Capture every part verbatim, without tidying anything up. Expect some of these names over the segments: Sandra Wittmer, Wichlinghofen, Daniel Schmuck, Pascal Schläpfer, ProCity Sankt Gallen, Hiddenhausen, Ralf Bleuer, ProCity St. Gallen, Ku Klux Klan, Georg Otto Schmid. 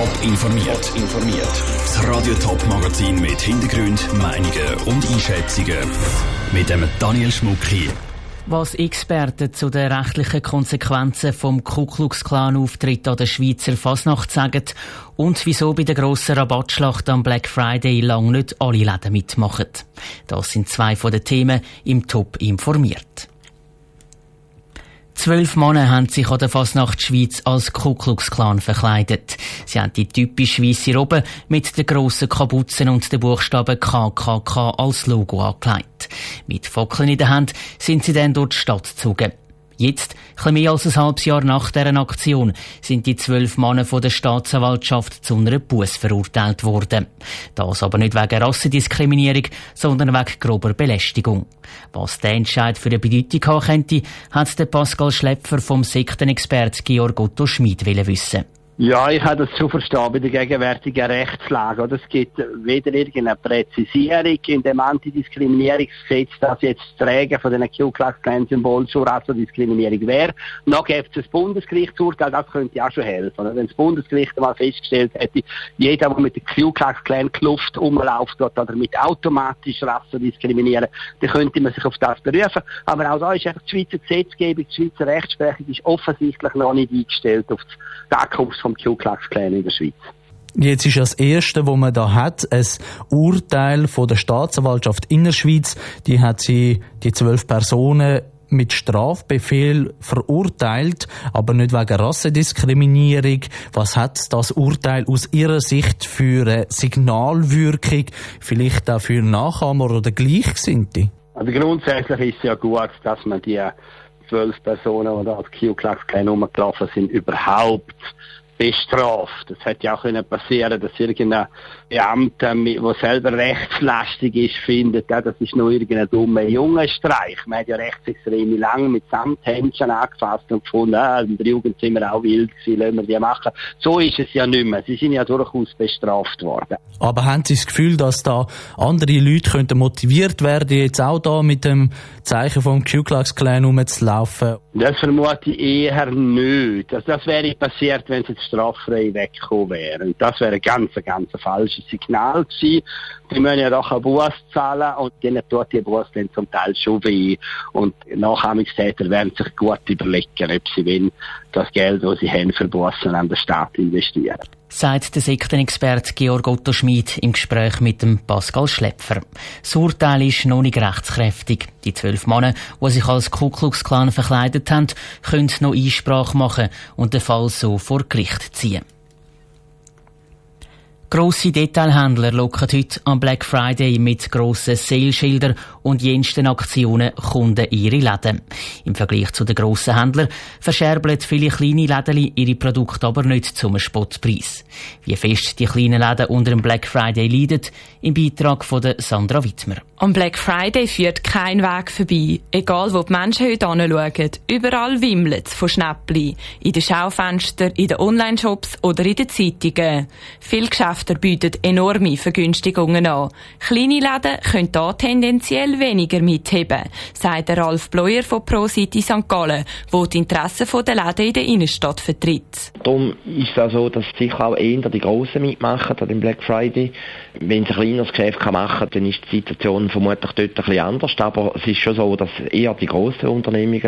Top informiert. informiert. Das Radio Top Magazin mit Hintergrund, Meinungen und Einschätzungen mit dem Daniel Schmuck hier. Was Experten zu den rechtlichen Konsequenzen vom Ku Klux Klan Auftritt an der Schweizer Fasnacht sagen und wieso bei der grossen Rabattschlacht am Black Friday lang nicht alle Läden mitmachen. Das sind zwei von den Themen im Top informiert. Zwölf Männer haben sich an der Fasnacht Schweiz als Ku Klux Klan verkleidet. Sie haben die typisch weisse Robe mit den grossen Kapuzen und den Buchstaben K K K als Logo angelegt. Mit Fackeln in der Hand sind sie dann durch die Stadt gezogen. Jetzt, etwas mehr als ein halbes Jahr nach dieser Aktion, sind die zwölf Männer von der Staatsanwaltschaft zu einer Busse verurteilt worden. Das aber nicht wegen Rassendiskriminierung, sondern wegen grober Belästigung. Was der Entscheid für eine Bedeutung haben könnte, hat der Pascal Schläpfer vom Sektenexperten Georg Otto Schmid wissen. Ja, ich kann das zu verstehen bei der gegenwärtigen Rechtslage. Oder? Es gibt weder irgendeine Präzisierung in dem Antidiskriminierungsgesetz, das jetzt das Tragen von diesen Ku Klux Klan-Symbolen zur Rassendiskriminierung wäre. Noch gibt es ein Bundesgerichtsurteil, das könnte auch schon helfen. Oder? Wenn das Bundesgericht einmal festgestellt hätte, jeder, der mit der Ku Klux Klan Kluft rumläuft oder damit automatisch Rassen diskriminieren, dann könnte man sich auf das berufen. Aber auch da ist einfach die Schweizer Gesetzgebung, die Schweizer Rechtsprechung ist offensichtlich noch nicht eingestellt auf die Ankunft von Ku Klux Klan in der Schweiz. Jetzt ist das erste, was man da hat, ein Urteil von der Staatsanwaltschaft Innerschweiz. Die hat sie, die zwölf Personen, mit Strafbefehl verurteilt, aber nicht wegen Rassendiskriminierung. Was hat das Urteil aus Ihrer Sicht für eine Signalwirkung, vielleicht auch für Nachahmer oder Gleichgesinnte? Also grundsätzlich ist es ja gut, dass man die zwölf Personen, die da als Ku Klux Klan rumgelaufen sind, überhaupt bestraft. Das hätte ja auch können passieren, dass irgendein Beamter, der selber rechtslastig ist, findet, ja, das ist nur irgendein dummer Jungenstreich. Man hat ja Rechtsextreme lange mit Samthändchen angefasst und gefunden, ah, in der Jugend sind wir auch wild gewesen, lassen wir die machen. So ist es ja nicht mehr. Sie sind ja durchaus bestraft worden. Aber haben Sie das Gefühl, dass da andere Leute könnten motiviert werden, jetzt auch da mit dem Zeichen vom Ku Klux Klan rumzulaufen? Das vermute ich eher nicht. Also das wäre passiert, wenn sie straffrei weggekommen wären. Das wäre ein ganz, ganz falsches Signal gewesen. Die müssen ja doch eine Busse zahlen und denen tut die Busse dann zum Teil schon weh. Und Nachahmungstäter werden sich gut überlegen, ob sie wollen, das Geld, das sie haben, für Bussen an den Staat investieren. Sagt der Sektenexperte Georg Otto Schmid im Gespräch mit dem Pascal Schläpfer. Das Urteil ist noch nicht rechtskräftig. Die zwölf Männer, die sich als Ku Klux Klan verkleidet haben, können noch Einsprache machen und den Fall so vor Gericht ziehen. Grosse Detailhändler locken heute am Black Friday mit grossen Sale-Schildern und jensten Aktionen Kunden ihre Läden. Im Vergleich zu den grossen Händlern verscherbeln viele kleine Läden ihre Produkte aber nicht zum Spottpreis. Wie fest die kleinen Läden unter dem Black Friday leiden, im Beitrag von Sandra Wittmer. Am Black Friday führt kein Weg vorbei. Egal wo die Menschen heute hinschauen, überall wimmelt es von Schnäppchen. In den Schaufenstern, in den Online-Shops oder in den Zeitungen. Viele Geschäfte bieten enorme Vergünstigungen an. Kleine Läden können da tendenziell weniger mitheben, sagt Ralf Bleuer von ProCity Sankt Gallen, der die Interessen der Läden in der Innenstadt vertritt. Darum ist es auch so, dass sicher auch eher die Grossen mitmachen an dem Black Friday. Wenn sie ein kleineres Geschäft machen kann, dann ist die Situation vermutlich dort etwas anders. Aber es ist schon so, dass eher die grossen Unternehmungen,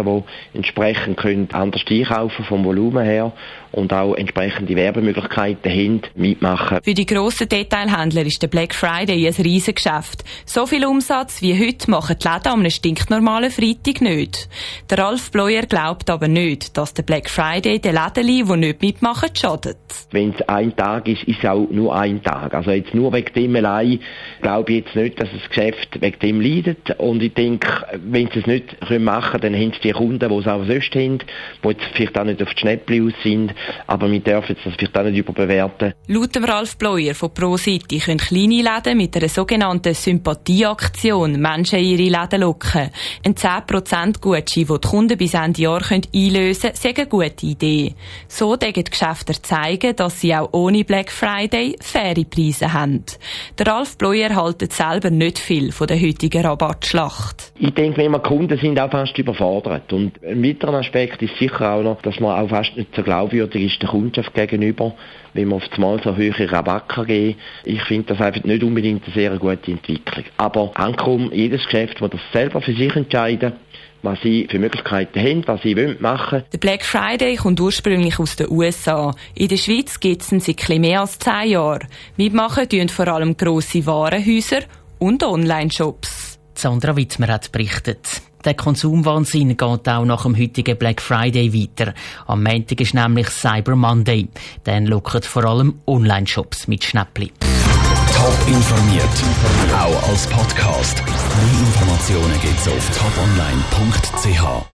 die entsprechend können, anders einkaufen vom Volumen her und auch entsprechende Werbemöglichkeiten haben, mitmachen. Für die grossen Detailhändler ist der Black Friday ein Riesengeschäft. So viel Umsatz wie heute machen die Läden an einem stinknormalen Freitag nicht. Der Ralf Bleuer glaubt aber nicht, dass der Black Friday den Läden, die nicht mitmachen, schadet. Wenn es ein Tag ist, ist es auch nur ein Tag. Also jetzt nur wegen dem allein glaube ich jetzt nicht, dass das Geschäft wegen dem leidet. Und ich denke, wenn sie es nicht machen können, dann haben sie die Kunden, die es auch sonst haben, die jetzt vielleicht auch nicht auf die Schnäppchen aus sind. Aber wir dürfen das vielleicht auch nicht überbewerten. Laut dem Ralf Bleuer von ProCity können kleine Läden mit einer sogenannten Sympathieaktion Menschen in ihre Läden locken. Ein zehn Prozent Gutschein, den die Kunden bis Ende Jahr einlösen können, sei eine gute Idee. So dürfen die Geschäfte zeigen, dass sie auch ohne Black Friday faire Preise haben. Der Ralf Bleuer hält selber nicht viel von der heutigen Rabattschlacht. Ich denke, wenn wir Kunden sind, auch fast überfordert. Und ein weiterer Aspekt ist sicher auch noch, dass man auch fast nicht so glaubwürdig ist der Kundschaft gegenüber. wenn man auf einmal so hohe Rabatt kann geben kann. Ich finde das einfach nicht unbedingt eine sehr gute Entwicklung. Aber ankommen, jedes Geschäft muss das selber für sich entscheiden, was sie für Möglichkeiten haben, was sie machen wollen. Der Black Friday kommt ursprünglich aus den U S A. In der Schweiz gibt es ihn seit etwas mehr als zehn Jahren. Mitmachen tun vor allem grosse Warenhäuser und Online-Shops. Sandra Wittmer hat berichtet. Der Konsumwahnsinn geht auch nach dem heutigen Black Friday weiter. Am Montag ist nämlich Cyber Monday. Dann locken vor allem Online-Shops mit Schnäppli. Top informiert, auch als Podcast. Mehr Informationen gibt's auf top online punkt c h.